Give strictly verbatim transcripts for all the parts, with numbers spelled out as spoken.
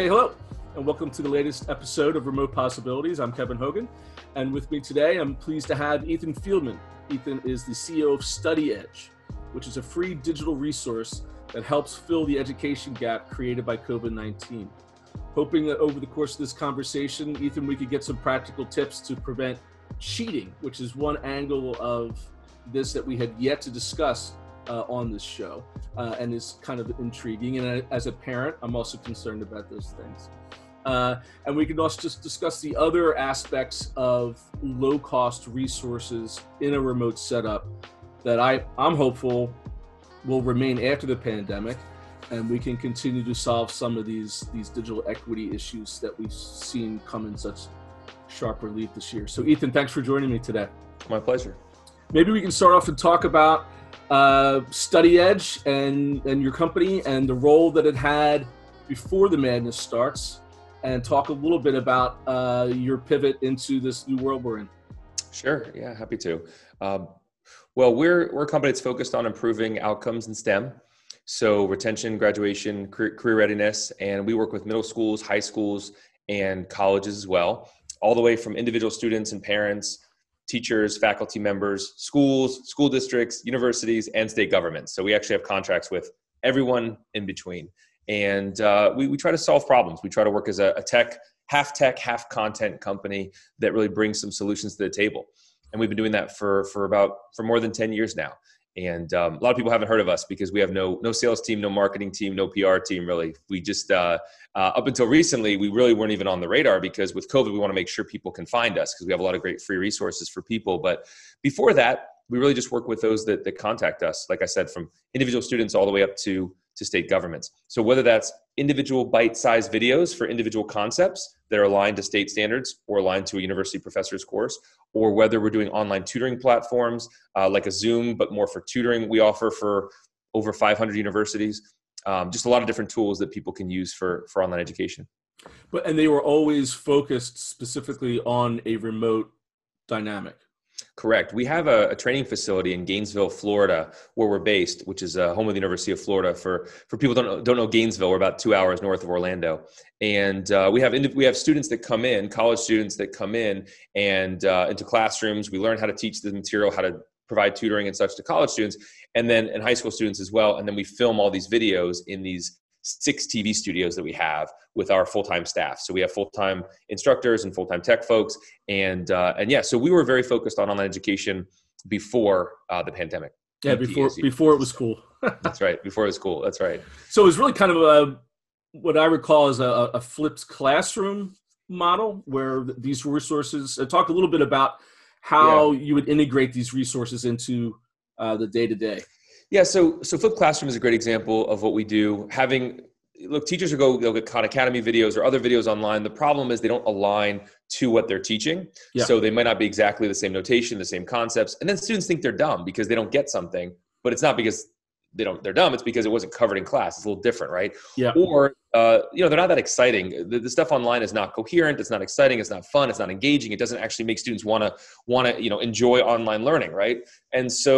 Okay, hello, and welcome to the latest episode of Remote Possibilities. I'm Kevin Hogan, and with me today, I'm pleased to have Ethan Fieldman. Ethan is the C E O of Study Edge, which is a free digital resource that helps fill the education gap created by COVID nineteen. Hoping that over the course of this conversation, Ethan, we could get some practical tips to prevent cheating, which is one angle of this that we had yet to discuss Uh, on this show, uh, and is kind of intriguing. And I, as a parent, I'm also concerned about those things. Uh, and we can also just discuss the other aspects of low-cost resources in a remote setup that I, I'm hopeful will remain after the pandemic, and we can continue to solve some of these, these digital equity issues that we've seen come in such sharp relief this year. So Ethan, thanks for joining me today. My pleasure. Maybe we can start off and talk about Uh, Study Edge and, and your company and the role that it had before the madness starts, and talk a little bit about uh, your pivot into this new world we're in. Sure. Yeah, happy to. Um, well, we're, we're a company that's focused on improving outcomes in STEM. So retention, graduation, career, career readiness, and we work with middle schools, high schools, and colleges as well, all the way from individual students and parents, teachers, faculty members, schools, school districts, universities, and state governments. So we actually have contracts with everyone in between. And uh, we, we try to solve problems. We try to work as a, a tech, half tech, half content company that really brings some solutions to the table. And we've been doing that for, for about, for more than ten years now. And um, a lot of people haven't heard of us because we have no no sales team, no marketing team, no P R team, really. We just, uh, uh, up until recently, we really weren't even on the radar because with COVID, we want to make sure people can find us because we have a lot of great free resources for people. But before that, we really just work with those that, that contact us, like I said, from individual students all the way up to, to state governments. So whether that's individual bite-sized videos for individual concepts that are aligned to state standards or aligned to a university professor's course, or whether we're doing online tutoring platforms uh, like a Zoom, but more for tutoring. We offer for over five hundred universities, um, just a lot of different tools that people can use for, for online education. But and they were always focused specifically on a remote dynamic. Correct. We have a, a training facility in Gainesville, Florida, where we're based, which is a home of the University of Florida. For for people who don't know, don't know Gainesville, we're about two hours north of Orlando, and uh, we have we have students that come in, college students that come in and uh, into classrooms. We learn how to teach the material, how to provide tutoring and such to college students, and then and high school students as well. And then we film all these videos in these six T V studios that we have with our full-time staff. So we have full-time instructors and full-time tech folks. And, uh, and yeah, so we were very focused on online education before uh, the pandemic. Yeah. Before, before it was cool. That's right. Before it was cool. That's right. So it was really kind of a, what I recall is a, a flipped classroom model where these resources, uh, talk a little bit about how yeah. you would integrate these resources into uh, the day-to-day. Yeah, so so flipped classroom is a great example of what we do. Having look, teachers will go they'll get Khan Academy videos or other videos online. The problem is they don't align to what they're teaching, yeah. so they might not be exactly the same notation, the same concepts, and then students think they're dumb because they don't get something. But it's not because they don't they're dumb. It's because it wasn't covered in class. It's a little different, right? Yeah. Or uh, you know, they're not that exciting. The, the stuff online is not coherent. It's not exciting. It's not fun. It's not engaging. It doesn't actually make students want to want to you know enjoy online learning, right? And so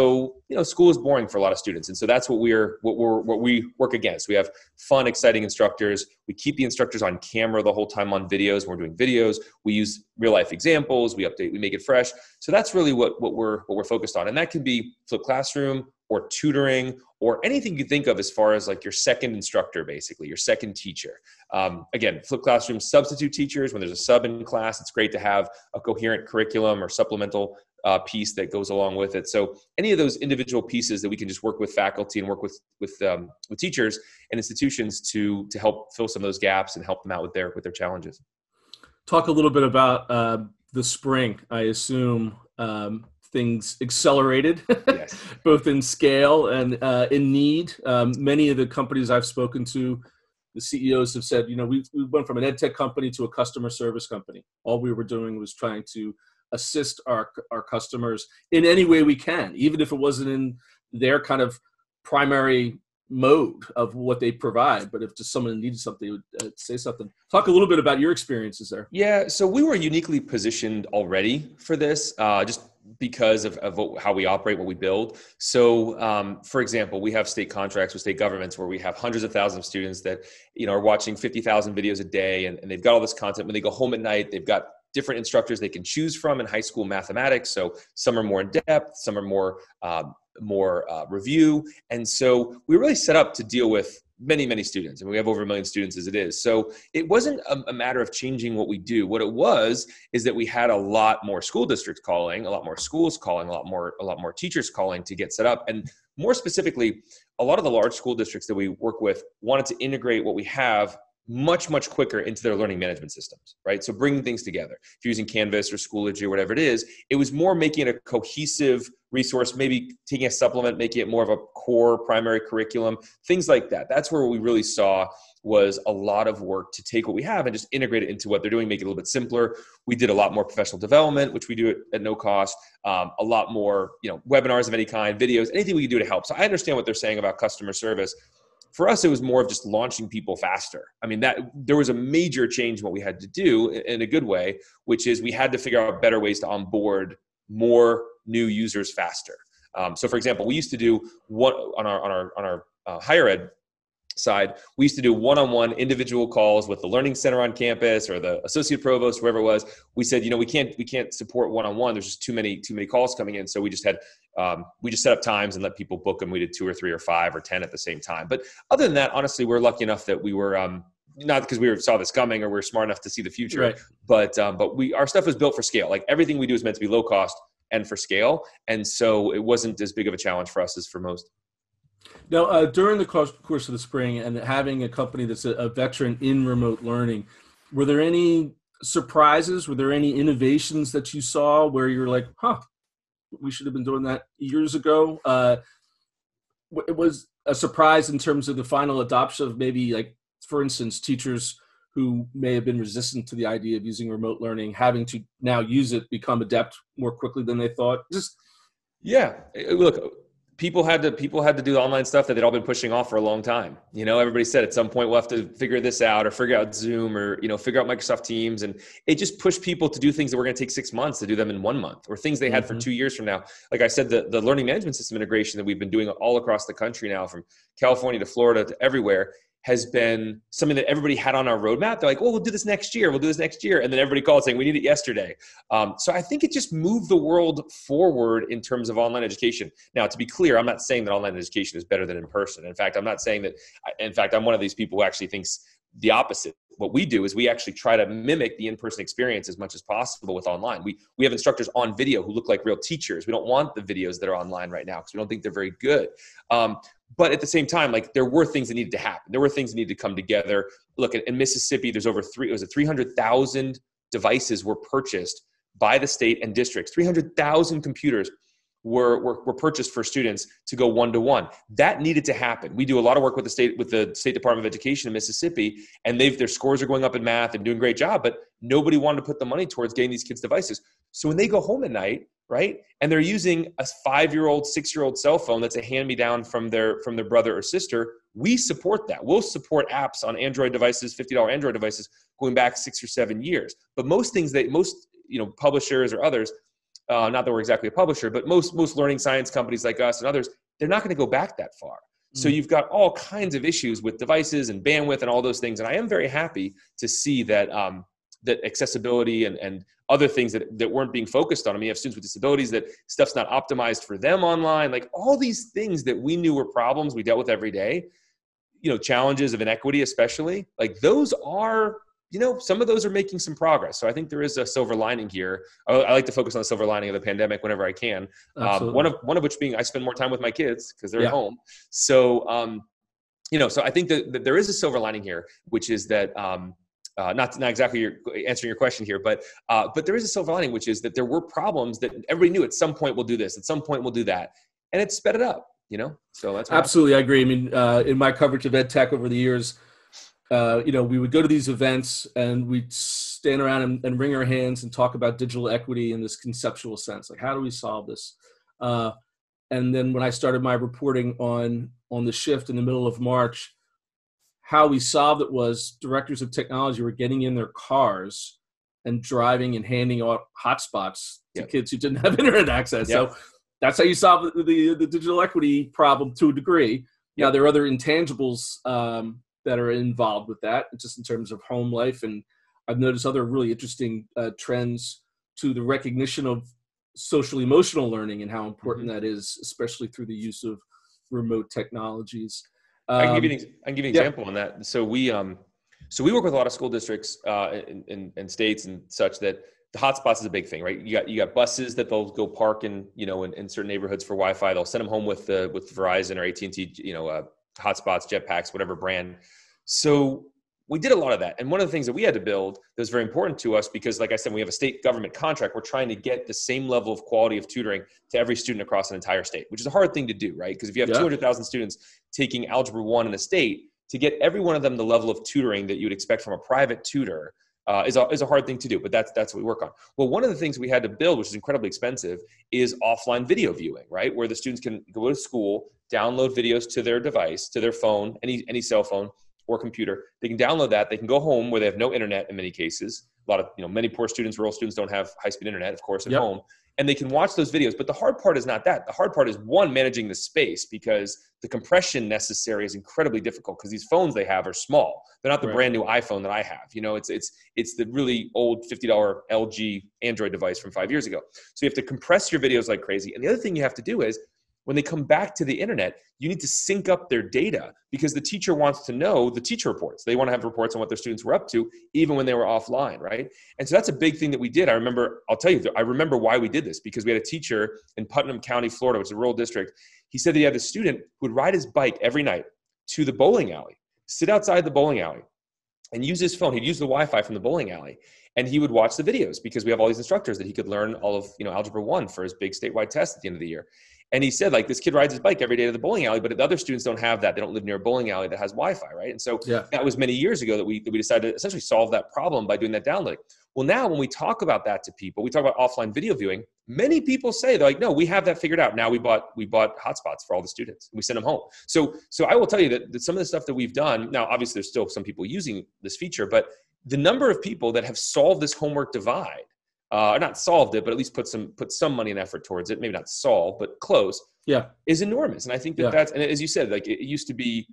you know, school is boring for a lot of students, and so that's what we're what we're what we work against. We have fun, exciting instructors. We keep the instructors on camera the whole time on videos. When we're doing videos, we use real life examples. We update. We make it fresh. So that's really what what we're what we're focused on, and that can be flipped classroom, or tutoring, or anything you think of as far as like your second instructor, basically, your second teacher. Um, again, flipped classroom, substitute teachers, when there's a sub in class, it's great to have a coherent curriculum or supplemental uh, piece that goes along with it. So any of those individual pieces that we can just work with faculty and work with with, um, with teachers and institutions to to help fill some of those gaps and help them out with their, with their challenges. Talk a little bit about uh, the spring, I assume. Um... Things accelerated, yes. both in scale and uh, in need. Um, many of the companies I've spoken to, the C E Os have said, you know, we, we went from an ed tech company to a customer service company. All we were doing was trying to assist our our customers in any way we can, even if it wasn't in their kind of primary mode of what they provide, but if just someone needed something, they would uh, say something. Talk a little bit about your experiences there. Yeah, so we were uniquely positioned already for this, uh, just because of, of what, how we operate, what we build. So, um, for example, we have state contracts with state governments where we have hundreds of thousands of students that, you know, are watching fifty thousand videos a day, and, and they've got all this content. When they go home at night, they've got different instructors they can choose from in high school mathematics. So some are more in depth, some are more, uh, more uh, review. And so we really set up to deal with many, many students. And we have over a million students as it is. So it wasn't a, a matter of changing what we do. What it was is that we had a lot more school districts calling, a lot more schools calling, a lot more, a lot more teachers calling to get set up. And more specifically, a lot of the large school districts that we work with wanted to integrate what we have much, much quicker into their learning management systems, right? So bringing things together. If you're using Canvas or Schoology or whatever it is, it was more making it a cohesive resource, maybe taking a supplement, making it more of a core primary curriculum, things like that. That's where we really saw was a lot of work to take what we have and just integrate it into what they're doing, make it a little bit simpler. We did a lot more professional development, which we do at, at no cost, um, a lot more, you know, webinars of any kind, videos, anything we can do to help. So I understand what they're saying about customer service. For us, it was more of just launching people faster. I mean, that there was a major change in what we had to do in a good way, which is we had to figure out better ways to onboard more new users faster. Um, so, for example, we used to do one on our on our on our uh, higher ed side. We used to do one-on-one individual calls with the learning center on campus or the associate provost, whoever it was. We said, you know, we can't we can't support one-on-one. There's just too many too many calls coming in. So we just had. Um, we just set up times and let people book them. We did two or three or five or ten at the same time. But other than that, honestly, we're lucky enough that we were, um, not because we were, saw this coming or we we're smart enough to see the future, right. but, um, but we, our stuff was built for scale. Like everything we do is meant to be low cost and for scale. And so it wasn't as big of a challenge for us as for most. Now, uh, during the course of the spring and having a company that's a, a veteran in remote learning, were there any surprises? Were there any innovations that you saw where you were like, huh, we should have been doing that years ago? Uh, it was a surprise in terms of the final adoption of maybe, like, for instance, teachers who may have been resistant to the idea of using remote learning, having to now use it, become adept more quickly than they thought. Just yeah, look, people had to people had to do the online stuff that they'd all been pushing off for a long time. You know, everybody said at some point we'll have to figure this out or figure out Zoom or, you know, figure out Microsoft Teams. And it just pushed people to do things that were going to take six months to do them in one month or things they had mm-hmm. for two years from now. Like I said, the, the learning management system integration that we've been doing all across the country now, from California to Florida to everywhere, has been something that everybody had on our roadmap. They're like, well, we'll do this next year. We'll do this next year. And then everybody called saying, we need it yesterday. Um, so I think it just moved the world forward in terms of online education. Now, to be clear, I'm not saying that online education is better than in person. In fact, I'm not saying that, in fact, I'm one of these people who actually thinks the opposite. What we do is we actually try to mimic the in-person experience as much as possible with online. We we have instructors on video who look like real teachers. We don't want the videos that are online right now because we don't think they're very good. Um, But at the same time, like, there were things that needed to happen. There were things that needed to come together. Look, in, in Mississippi, there's over three, it was a three hundred thousand devices were purchased by the state and districts. three hundred thousand computers were, were, were purchased for students to go one-to-one. That needed to happen. We do a lot of work with the state, with the State Department of Education in Mississippi, and they've, their scores are going up in math and doing a great job, but nobody wanted to put the money towards getting these kids devices. So when they go home at night, right, and they're using a five-year-old, six-year-old cell phone that's a hand-me-down from their from their brother or sister, we support that. We'll support apps on Android devices, fifty dollars Android devices, going back six or seven years. But most things that most, you know, publishers or others, uh, not that we're exactly a publisher, but most most learning science companies like us and others, they're not going to go back that far. So you've got all kinds of issues with devices and bandwidth and all those things. And I am very happy to see that. Um, that accessibility and, and other things that, that weren't being focused on. I mean, you have students with disabilities that stuff's not optimized for them online. Like, all these things that we knew were problems we dealt with every day, you know, challenges of inequity, especially, like, those are, you know, some of those are making some progress. So I think there is a silver lining here. I, I like to focus on the silver lining of the pandemic whenever I can. Um, one of, one of which being I spend more time with my kids because they're yeah. at home. So, um, you know, so I think that, that there is a silver lining here, which is that, um, Uh, not not exactly your, answering your question here, but uh, but there is a silver lining, which is that there were problems that everybody knew at some point we'll do this, at some point we'll do that, and it sped it up, you know. So that's absolutely, I agree. I mean, uh, in my coverage of ed tech over the years, uh, you know, we would go to these events and we'd stand around and, and wring our hands and talk about digital equity in this conceptual sense, like, how do we solve this? Uh, and then when I started my reporting on on the shift in the middle of March. How we solved it was directors of technology were getting in their cars and driving and handing out hotspots to yep. kids who didn't have internet access. Yep. So that's how you solve the, the, the digital equity problem to a degree. Yep. Now, there are other intangibles um, that are involved with that, just in terms of home life. And I've noticed other really interesting uh, trends to the recognition of social emotional learning and how important mm-hmm. that is, especially through the use of remote technologies. Um, I can give you an, I can give you an yeah. example on that. So we, um, so we work with a lot of school districts uh, in, in, in states and such that the hotspots is a big thing, right? You got, you got buses that they'll go park in, you know, in, in certain neighborhoods for Wi-Fi. They'll send them home with the, with Verizon or A T and T, you know, uh, hotspots, jetpacks, whatever brand. So we did a lot of that. And one of the things that we had to build that was very important to us, because like I said, we have a state government contract. We're trying to get the same level of quality of tutoring to every student across an entire state, which is a hard thing to do, right? Because if you have yeah. two hundred thousand students taking Algebra one in a state, to get every one of them the level of tutoring that you would expect from a private tutor uh, is, a, is a hard thing to do, but that's that's what we work on. Well, one of the things we had to build, which is incredibly expensive, is offline video viewing, right? Where the students can go to school, download videos to their device, to their phone, any any cell phone or computer. They can download that. They can go home where they have no internet in many cases. A lot of, you know, many poor students, rural students don't have high-speed internet, of course, at yep. home. And they can watch those videos. But the hard part is not that. The hard part is, one, managing the space, because the compression necessary is incredibly difficult because these phones they have are small. They're not the right. brand new iPhone that I have. You know, it's it's it's the really old fifty dollar L G Android device from five years ago. So you have to compress your videos like crazy. And the other thing you have to do is, when they come back to the internet, you need to sync up their data, because the teacher wants to know the teacher reports. They want to have reports on what their students were up to, even when they were offline, right? And so that's a big thing that we did. I remember, I'll tell you, I remember why we did this, because we had a teacher in Putnam County, Florida, which is a rural district. He said that he had a student who would ride his bike every night to the bowling alley, sit outside the bowling alley, and use his phone. He'd use the Wi-Fi from the bowling alley, and he would watch the videos, because we have all these instructors that he could learn all of, you know, Algebra one for his big statewide test at the end of the year. And he said, like, this kid rides his bike every day to the bowling alley, but the other students don't have that. They don't live near a bowling alley that has Wi-Fi, right? And so yeah. that was many years ago that we, that we decided to essentially solve that problem by doing that downloading. Well, now when we talk about that to people, we talk about offline video viewing. Many people say, they're like, no, we have that figured out. Now we bought we bought hotspots for all the students. We send them home. So so I will tell you that, that some of the stuff that we've done, now obviously there's still some people using this feature, but the number of people that have solved this homework divide, uh, or not solved it, but at least put some put some money and effort towards it, maybe not solve, but close, yeah, is enormous. And I think that yeah. that's, and as you said, like it used to be,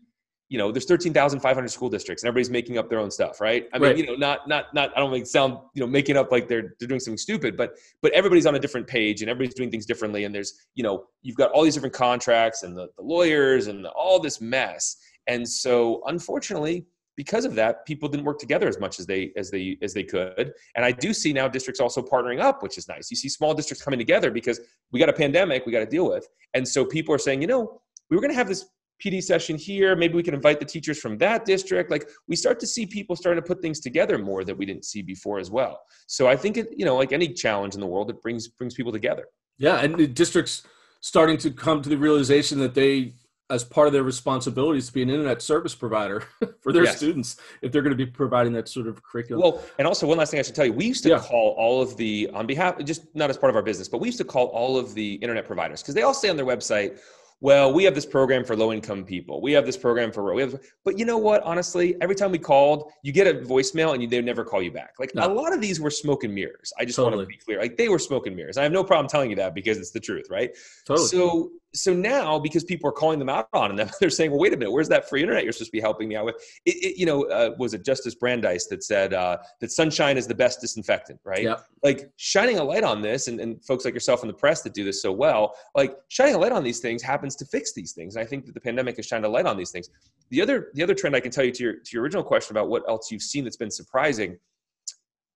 you know, there's thirteen thousand five hundred school districts and everybody's making up their own stuff, right? I mean, right. you know, not, not, not, I don't make it sound, you know, making up like they're, they're doing something stupid, but, but everybody's on a different page and everybody's doing things differently. And there's, you know, you've got all these different contracts and the, the lawyers and the, all this mess. And so unfortunately, because of that, people didn't work together as much as they as they as they could. And I do see now districts also partnering up, which is nice. You see small districts coming together because we got a pandemic we got to deal with. And so people are saying, you know, we were going to have this P D session here. Maybe we can invite the teachers from that district. Like, we start to see people starting to put things together more that we didn't see before as well. So I think it, you know, like any challenge in the world, it brings brings people together. Yeah, and the districts starting to come to the realization that they, as part of their responsibilities, to be an internet service provider for their yes. students, if they're going to be providing that sort of curriculum. Well, and also one last thing I should tell you, we used to yeah. call all of the, on behalf, just not as part of our business, but we used to call all of the internet providers, because they all say on their website, well, we have this program for low-income people. We have this program for, we have, but you know what? Honestly, every time we called, you get a voicemail and you, they never call you back. Like no. a lot of these were smoke and mirrors. I just totally. want to be clear. Like they were smoke and mirrors. I have no problem telling you that because it's the truth, right? Totally. So, so now because people are calling them out on them, they're saying, well, wait a minute, where's that free internet you're supposed to be helping me out with? It, it, you know, uh, was it Justice Brandeis that said uh, that sunshine is the best disinfectant, right? Yep. Like shining a light on this, and, and folks like yourself in the press that do this so well, like shining a light on these things happens to fix these things. And I think that the pandemic has shined a light on these things. The other, the other trend I can tell you to your, to your original question about what else you've seen that's been surprising,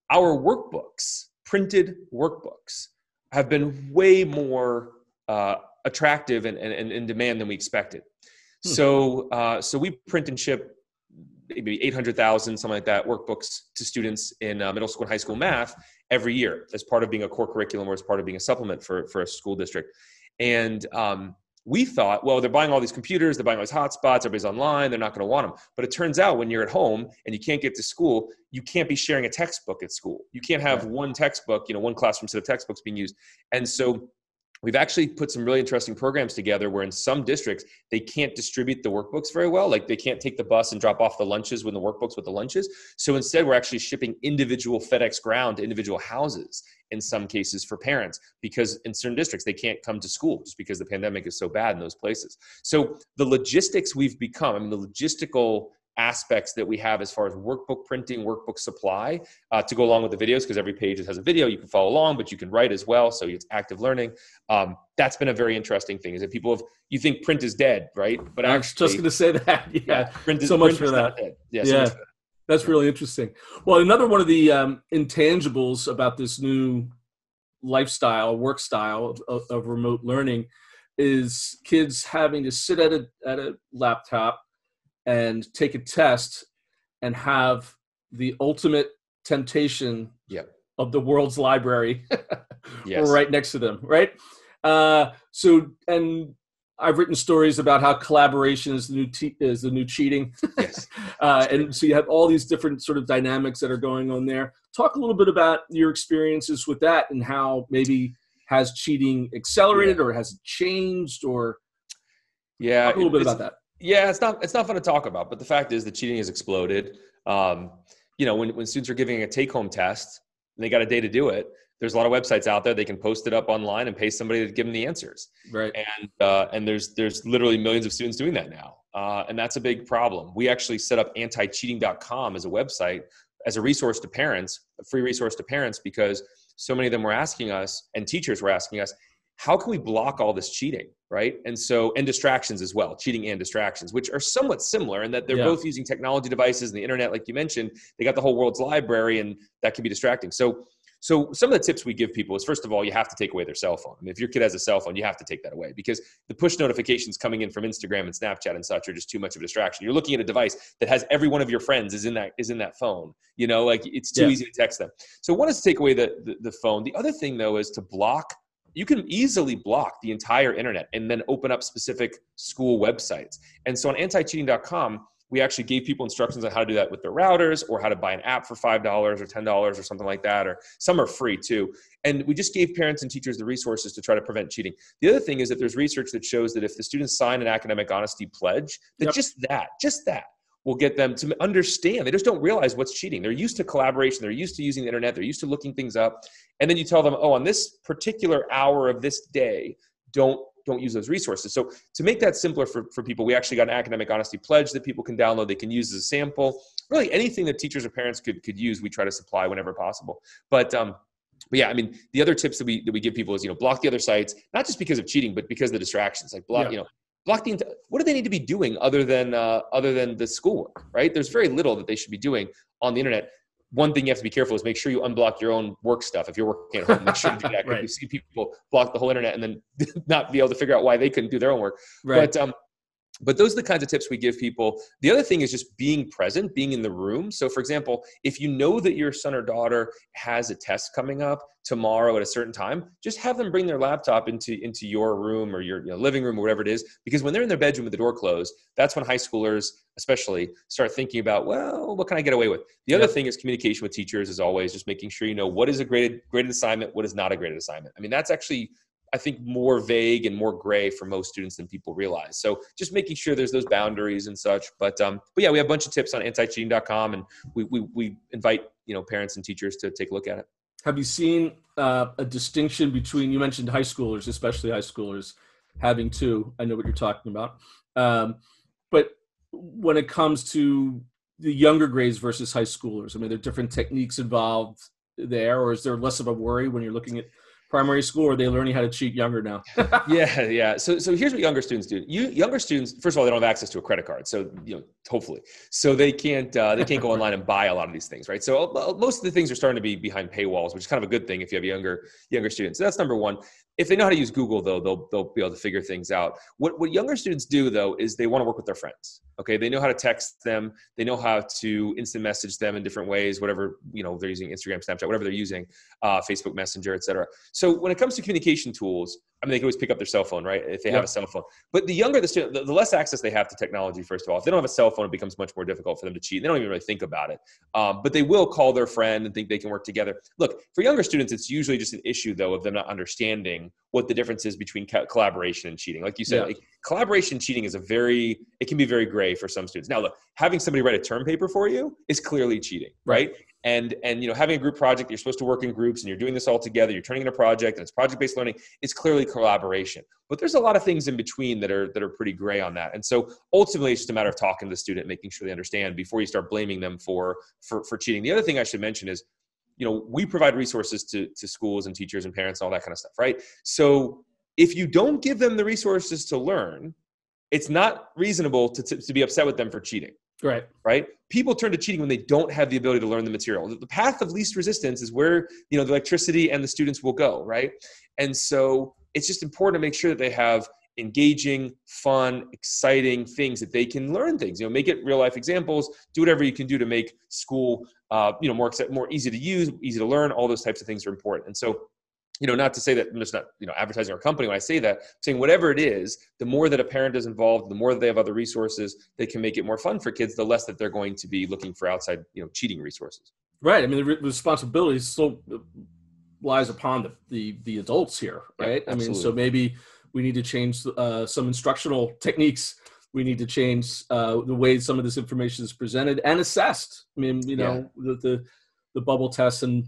our workbooks, printed workbooks, have been way more uh, attractive and, and, and in demand than we expected. Hmm. So, uh, so we print and ship maybe eight hundred thousand, something like that, workbooks to students in uh, middle school and high school math every year as part of being a core curriculum or as part of being a supplement for, for a school district. And um, we thought, well, they're buying all these computers, they're buying all these hotspots, everybody's online, they're not going to want them. But it turns out when you're at home and you can't get to school, you can't be sharing a textbook at school. You can't have one textbook, you know, one classroom set of textbooks being used. And so We've actually put some really interesting programs together where in some districts, they can't distribute the workbooks very well. Like they can't take the bus and drop off the lunches when the workbooks with the lunches. So instead, we're actually shipping individual FedEx ground to individual houses in some cases for parents, because in certain districts, they can't come to school just because the pandemic is so bad in those places. So the logistics we've become, I mean, the logistical aspects that we have as far as workbook printing, workbook supply, uh, to go along with the videos, because every page has a video, you can follow along, but you can write as well. So it's active learning. Um, that's been a very interesting thing, is that people have, you think print is dead, right? But I was actually, just going to say that. Yeah. yeah print is, so much print for that. Yeah. So yeah. Much for that. That's really interesting. Well, another one of the um, intangibles about this new lifestyle, work style of, of remote learning is kids having to sit at a, at a laptop and take a test and have the ultimate temptation yep. of the world's library yes. right next to them, right? Uh, so, and I've written stories about how collaboration is the new, te- is the new cheating. Yes. uh, and so you have all these different sort of dynamics that are going on there. Talk a little bit about your experiences with that and how maybe has cheating accelerated yeah. or has it changed or yeah, talk a little it, bit about that. Yeah, it's not it's not fun to talk about, but the fact is that cheating has exploded. Um, you know, when, when students are giving a take-home test and they got a day to do it, there's a lot of websites out there. They can post it up online and pay somebody to give them the answers. Right. And uh, and there's there's literally millions of students doing that now. Uh, and that's a big problem. We actually set up anti cheating dot com as a website, as a resource to parents, a free resource to parents, because so many of them were asking us, and teachers were asking us, how can we block all this cheating, right? And so, and distractions as well, cheating and distractions, which are somewhat similar in that they're yeah. both using technology devices and the internet, like you mentioned, they got the whole world's library and that can be distracting. So, so some of the tips we give people is, first of all, you have to take away their cell phone. I mean, if your kid has a cell phone, you have to take that away, because the push notifications coming in from Instagram and Snapchat and such are just too much of a distraction. You're looking at a device that has every one of your friends is in that, is in that phone, you know, like it's too yeah. easy to text them. So one is to take away the, the, the phone. The other thing though, is to block. You can easily block the entire internet and then open up specific school websites. And so on anti cheating dot com, we actually gave people instructions on how to do that with their routers, or how to buy an app for five dollars or ten dollars or something like that, or some are free too. And we just gave parents and teachers the resources to try to prevent cheating. The other thing is that there's research that shows that if the students sign an academic honesty pledge, that yep. just that, just that, will get them to understand. They just don't realize what's cheating. They're used to collaboration. They're used to using the internet. They're used to looking things up. And then you tell them, oh, on this particular hour of this day, don't, don't use those resources. So to make that simpler for, for people, we actually got an academic honesty pledge that people can download. They can use as a sample. Really anything that teachers or parents could, could use, we try to supply whenever possible. But, um, But yeah, I mean, the other tips that we, that we give people is, you know, block the other sites, not just because of cheating, but because of the distractions, like block, yeah. you know, block the entire, what do they need to be doing other than uh, other than the schoolwork, right? There's very little that they should be doing on the internet. One thing you have to be careful is make sure you unblock your own work stuff. If you're working at home, make sure to do that. Because right. you see people block the whole internet and then not be able to figure out why they couldn't do their own work. Right. But, um, but those are the kinds of tips we give people. The other thing is just being present, being in the room. So for example, if you know that your son or daughter has a test coming up tomorrow at a certain time, just have them bring their laptop into, into your room or your you know, living room or whatever it is, because when they're in their bedroom with the door closed, that's when high schoolers especially start thinking about, well, what can I get away with? The other yep. thing is communication with teachers, as always, just making sure you know what is a graded, graded assignment, what is not a graded assignment. I mean, that's actually, I think, more vague and more gray for most students than people realize. So just making sure there's those boundaries and such. But um, but yeah, we have a bunch of tips on anti cheating dot com, and we, we, we invite you know parents and teachers to take a look at it. Have you seen uh, a distinction between, you mentioned high schoolers, especially high schoolers having two, I know what you're talking about. Um, but when it comes to the younger grades versus high schoolers, I mean, there are different techniques involved there, or is there less of a worry when you're looking at primary school, or are they learning how to cheat younger now? yeah, yeah. So, so here's what younger students do. You, younger students, first of all, they don't have access to a credit card. So, you know, hopefully, so they can't uh, they can't go online and buy a lot of these things, right? So, uh, most of the things are starting to be behind paywalls, which is kind of a good thing if you have younger younger students. So that's number one. If they know how to use Google, though, they'll they'll be able to figure things out. What what younger students do though is they want to work with their friends. Okay, they know how to text them, they know how to instant message them in different ways, whatever you know they're using, Instagram, Snapchat, whatever they're using, uh, Facebook Messenger, et cetera. So when it comes to communication tools, I mean, they can always pick up their cell phone, right? If they yep. have a cell phone. But the younger the student, the, the less access they have to technology, first of all. If they don't have a cell phone, it becomes much more difficult for them to cheat. They don't even really think about it. Um, but they will call their friend and think they can work together. Look, for younger students, it's usually just an issue, though, of them not understanding what the difference is between co- collaboration and cheating. Like you said, yeah. like, collaboration cheating is a very, it can be very gray for some students. Now, look, having somebody write a term paper for you is clearly cheating, right? right? And, and, you know, having a group project, you're supposed to work in groups and you're doing this all together, you're turning in a project and it's project-based learning, it's clearly collaboration. But there's a lot of things in between that are, that are pretty gray on that. And so ultimately it's just a matter of talking to the student, making sure they understand before you start blaming them for, for, for cheating. The other thing I should mention is, you know, we provide resources to, to schools and teachers and parents and all that kind of stuff, right? So if you don't give them the resources to learn, it's not reasonable to, to, to be upset with them for cheating. Right. Right. People turn to cheating when they don't have the ability to learn the material. The path of least resistance is where, you know, the electricity and the students will go. Right. And so it's just important to make sure that they have engaging, fun, exciting things that they can learn things, you know, make it real life examples, do whatever you can do to make school, uh, you know, more, more easy to use, easy to learn. All those types of things are important. And so, you know, not to say that I'm just not, you know, advertising our company when I say that, I'm saying whatever it is, the more that a parent is involved, the more that they have other resources, they can make it more fun for kids, the less that they're going to be looking for outside, you know, cheating resources. Right. I mean, the re- responsibility still lies upon the, the, the adults here, right? Yeah, I mean, so maybe we need to change uh, some instructional techniques. We need to change uh, the way some of this information is presented and assessed. I mean, you know, yeah. the, the, the bubble tests and,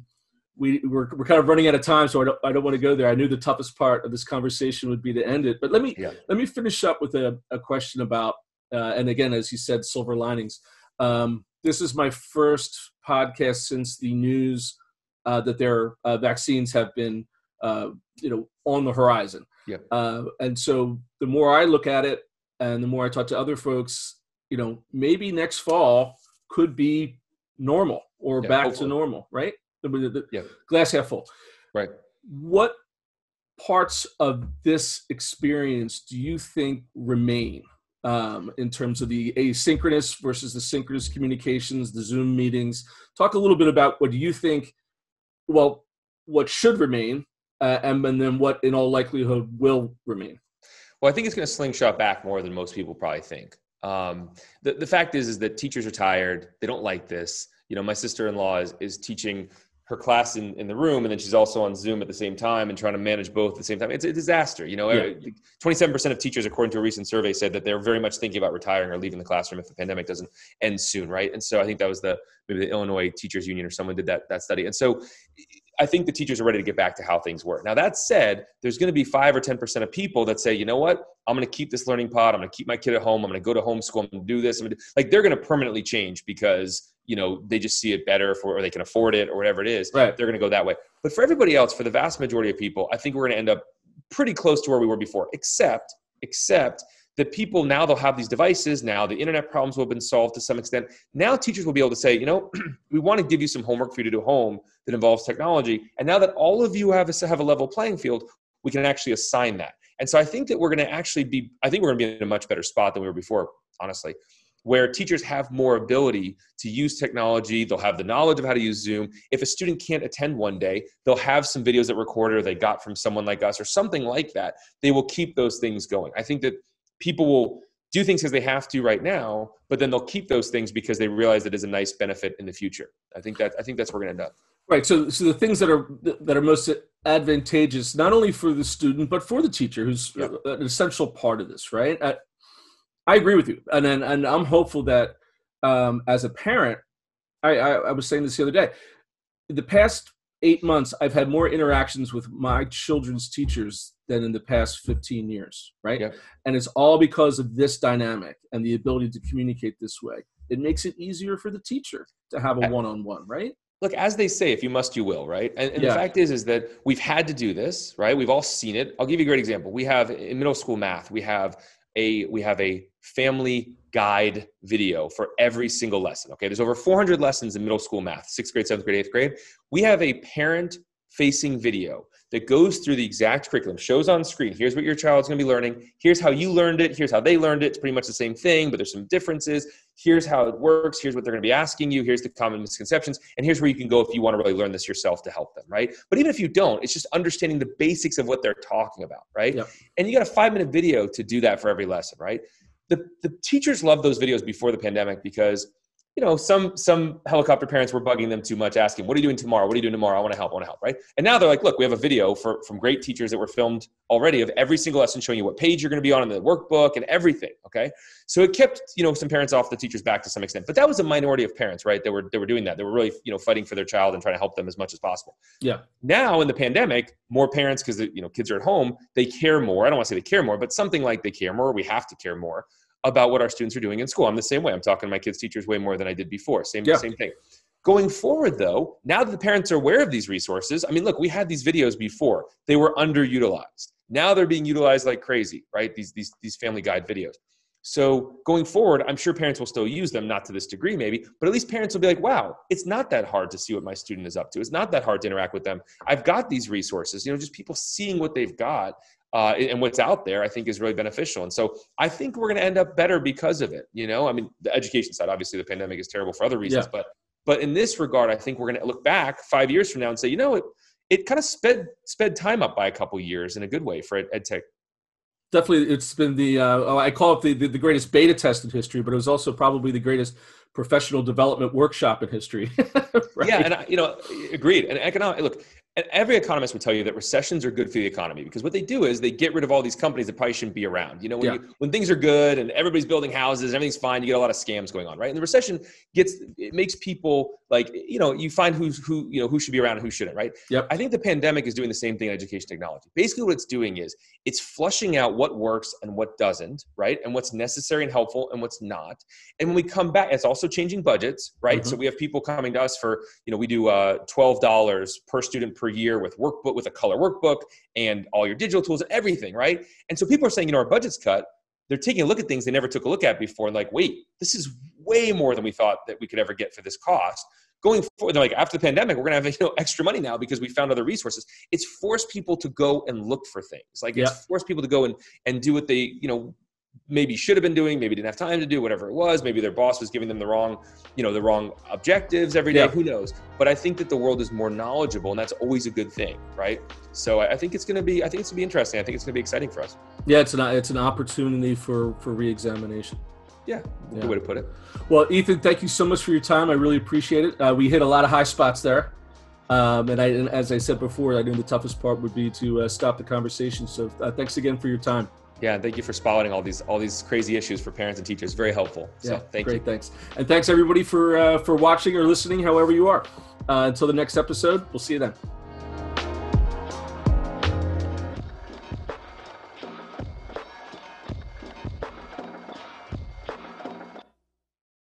We, we're we're kind of running out of time, so I don't I don't want to go there. I knew the toughest part of this conversation would be to end it, but let me yeah. let me finish up with a, a question about uh, and again, as you said, silver linings. Um, this is my first podcast since the news uh, that their uh, vaccines have been uh, you know on the horizon. Yeah. Uh, and so the more I look at it, and the more I talk to other folks, you know, maybe next fall could be normal or yeah, back hopefully. to normal, right? The yeah. glass half full. Right. What parts of this experience do you think remain um, in terms of the asynchronous versus the synchronous communications, the Zoom meetings? Talk a little bit about what do you think, well, what should remain uh, and, and then what in all likelihood will remain? Well, I think it's going to slingshot back more than most people probably think. Um, the, the fact is, is that teachers are tired. They don't like this. You know, my sister-in-law is, is teaching her class in, in the room, and then she's also on Zoom at the same time and trying to manage both at the same time. It's a disaster. You know, yeah. twenty-seven percent of teachers, according to a recent survey, said that they're very much thinking about retiring or leaving the classroom if the pandemic doesn't end soon, right? And so I think that was the maybe the Illinois Teachers Union or someone did that that study. And so I think the teachers are ready to get back to how things work. Now, that said, there's going to be five or ten percent of people that say, you know what? I'm going to keep this learning pod. I'm going to keep my kid at home. I'm going to go to homeschool. I'm going to do this. I'm gonna do... Like, they're going to permanently change because you know, they just see it better for, or they can afford it or whatever it is, right. They're going to go that way. But for everybody else, for the vast majority of people, I think we're going to end up pretty close to where we were before, except, except that people now they'll have these devices. Now the internet problems will have been solved to some extent. Now teachers will be able to say, you know, we want to give you some homework for you to do at home that involves technology. And now that all of you have a, have a level playing field, we can actually assign that. And so I think that we're going to actually be, I think we're going to be in a much better spot than we were before, honestly, where teachers have more ability to use technology. They'll have the knowledge of how to use Zoom. If a student can't attend one day, they'll have some videos that recorded or they got from someone like us or something like that. They will keep those things going. I think that people will do things because they have to right now, but then they'll keep those things because they realize that is a nice benefit in the future. I think that I think that's where we're gonna end up. Right, so so the things that are that are most advantageous, not only for the student, but for the teacher, who's yeah. an essential part of this, right? At, I agree with you, and and, and I'm hopeful that um, as a parent, I, I, I was saying this the other day. In the past eight months, I've had more interactions with my children's teachers than in the past fifteen years, right? Yep. And it's all because of this dynamic and the ability to communicate this way. It makes it easier for the teacher to have a one-on-one, right? Look, as they say, if you must, you will, right? And, and yeah. the fact is, is that we've had to do this, right? We've all seen it. I'll give you a great example. We have in middle school math, we have a we have a family guide video for every single lesson. Okay, there's over four hundred lessons in middle school math, sixth grade, seventh grade, eighth grade. We have a parent-facing video that goes through the exact curriculum, shows on screen, here's what your child's gonna be learning, here's how you learned it, here's how they learned it, it's pretty much the same thing, but there's some differences. here's how it works, here's what they're going to be asking you, here's the common misconceptions, and here's where you can go if you want to really learn this yourself to help them, right? But even if you don't, it's just understanding the basics of what they're talking about, right? Yep. And you got a five-minute video to do that for every lesson, right? The, the teachers loved those videos before the pandemic because, you know, some some helicopter parents were bugging them too much, asking, what are you doing tomorrow? What are you doing tomorrow? I want to help, I want to help, right? And now they're like, look, we have a video for, from great teachers that were filmed already of every single lesson showing you what page you're going to be on in the workbook and everything, okay? So it kept, you know, some parents off the teacher's back to some extent, but that was a minority of parents, right? They were, they were doing that. They were really, you know, fighting for their child and trying to help them as much as possible. Yeah. Now in the pandemic, more parents, because, you know, kids are at home, they care more. I don't want to say they care more, but something like they care more, we have to care more about what our students are doing in school. I'm the same way. I'm talking to my kids' teachers way more than I did before. Same, yeah. same thing. Going forward though, now that the parents are aware of these resources, I mean, look, we had these videos before. They were underutilized. Now they're being utilized like crazy, right? These, these, these family guide videos. So going forward, I'm sure parents will still use them, not to this degree maybe, but at least parents will be like, wow, it's not that hard to see what my student is up to. It's not that hard to interact with them. I've got these resources, you know, just people seeing what they've got. Uh, and what's out there, I think, is really beneficial. And so I think we're going to end up better because of it. You know, I mean, the education side, obviously the pandemic is terrible for other reasons, yeah. but, but in this regard, I think we're going to look back five years from now and say, you know, it, it kind of sped, sped time up by a couple of years in a good way for ed, ed tech. Definitely. It's been the, uh, I call it the, the, the greatest beta test in history, but it was also probably the greatest professional development workshop in history. Right? Yeah. And I, you know, agreed. And economic, look, and every economist would tell you that recessions are good for the economy because what they do is they get rid of all these companies that probably shouldn't be around. You know, when, yeah. you, when things are good and everybody's building houses, everything's fine, you get a lot of scams going on, right? And the recession gets, it makes people like, you know, you find who's who, you know, who should be around and who shouldn't, right? Yep. I think the pandemic is doing the same thing in education technology. Basically what it's doing is it's flushing out what works and what doesn't, right? And what's necessary and helpful and what's not. And when we come back, it's also changing budgets, right? Mm-hmm. So we have people coming to us for, you know, we do uh, twelve dollars per student per year with workbook, with a color workbook and all your digital tools and everything, right? And so people are saying, you know, our budget's cut. They're taking a look at things they never took a look at before and like, wait, this is way more than we thought that we could ever get for this cost. Going forward, they're like, after the pandemic, we're going to have, you know, extra money now because we found other resources. It's forced people to go and look for things. Like yeah. it's forced people to go and, and do what they, you know, maybe should have been doing, maybe didn't have time to do, whatever it was. Maybe their boss was giving them the wrong, you know, the wrong objectives every day, yeah. who knows? But I think that the world is more knowledgeable and that's always a good thing, right? So I think it's going to be, I think it's going to be interesting. I think it's going to be exciting for us. Yeah, it's an, it's an opportunity for, for re-examination. Yeah, yeah. Good way to put it. Well, Ethan, thank you so much for your time. I really appreciate it. Uh, we hit a lot of high spots there. Um, and, I, and as I said before, I knew the toughest part would be to uh, stop the conversation. So uh, thanks again for your time. Yeah, and thank you for spotlighting all these all these crazy issues for parents and teachers. Very helpful. So yeah, thank great, you. Great, thanks. And thanks everybody for uh, for watching or listening, however you are. Uh, until the next episode, we'll see you then.